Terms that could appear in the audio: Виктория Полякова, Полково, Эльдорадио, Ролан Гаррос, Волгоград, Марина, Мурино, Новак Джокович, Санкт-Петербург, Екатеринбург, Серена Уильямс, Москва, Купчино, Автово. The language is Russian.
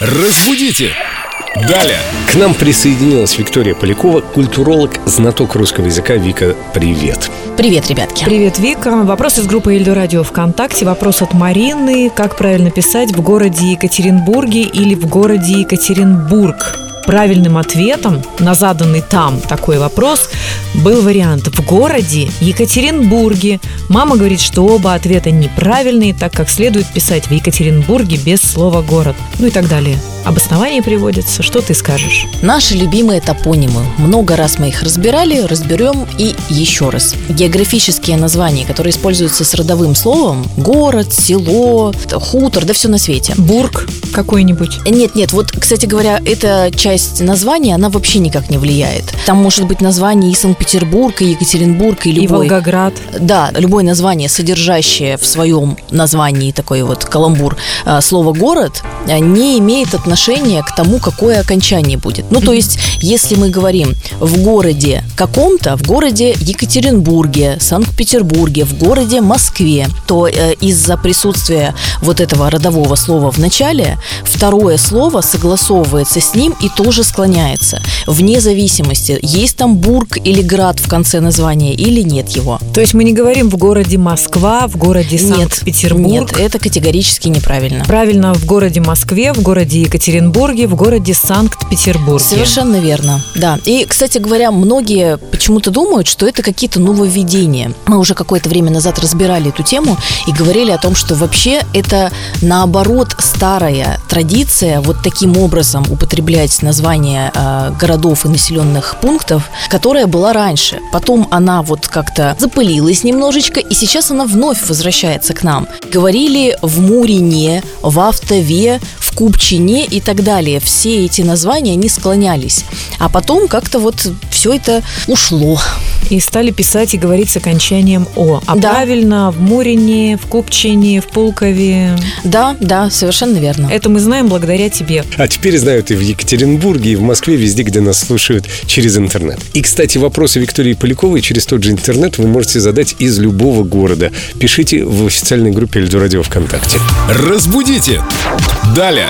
Разбудите! Далее. К нам присоединилась Виктория Полякова, культуролог, знаток русского языка. Вика, привет. Привет, ребятки. Привет, Вика. Вопрос из группы Эльдорадио ВКонтакте. Вопрос от Марины. Как правильно писать в городе Екатеринбурге или в городе Екатеринбург? Правильным ответом на заданный там такой вопрос был вариант «в городе Екатеринбурге». Мама говорит, что оба ответа неправильные, так как следует писать «в Екатеринбурге» без слова «город». Ну и так далее. Обоснование приводится. Что ты скажешь? Наши любимые топонимы. Много раз мы их разбирали, разберем и еще раз. Географические названия, которые используются с родовым словом. Город, село, хутор, да все на свете. Бург какой-нибудь? Нет, вот, кстати говоря, эта часть названия, она вообще никак не влияет. Там может быть название и Санкт-Петербург, и Екатеринбург, и любой... И Волгоград. Да, любое название, содержащее в своем названии такой вот каламбур слово «город», не имеет отношения к тому, какое окончание будет. Ну, то есть, если мы говорим в городе каком-то, в городе Екатеринбурге, Санкт-Петербурге, в городе Москве, то из-за присутствия вот этого родового слова в начале, второе слово согласовывается с ним и тоже склоняется, вне зависимости, есть там бург или град в конце названия или нет его. То есть мы не говорим в городе Москва, в городе Санкт-Петербург? Нет, это категорически неправильно. Правильно, в городе Москве, в городе Екатеринбурге, в городе Санкт-Петербурге. Совершенно верно, да. И, кстати говоря, многие почему-то думают, что это какие-то нововведения. Мы уже какое-то время назад разбирали эту тему и говорили о том, что вообще это, наоборот, старая традиция вот таким образом употреблять названия городов и населенных пунктов, которая была раньше. Потом она вот как-то запылилась немножечко, и сейчас она вновь возвращается к нам. Говорили в Мурине, в Автове, в Купчине и так далее. Все эти названия, они склонялись. А потом как-то вот все это ушло. И стали писать и говорить с окончанием «о». А да. Правильно, в Мурине, в Купчине, в Полкове. Да, совершенно верно. Это мы знаем благодаря тебе. А теперь знают и в Екатеринбурге, и в Москве, везде, где нас слушают через интернет. И, кстати, вопросы Виктории Поляковой через тот же интернет вы можете задать из любого города. Пишите в официальной группе Эльдорадио ВКонтакте. Разбудите! Далее!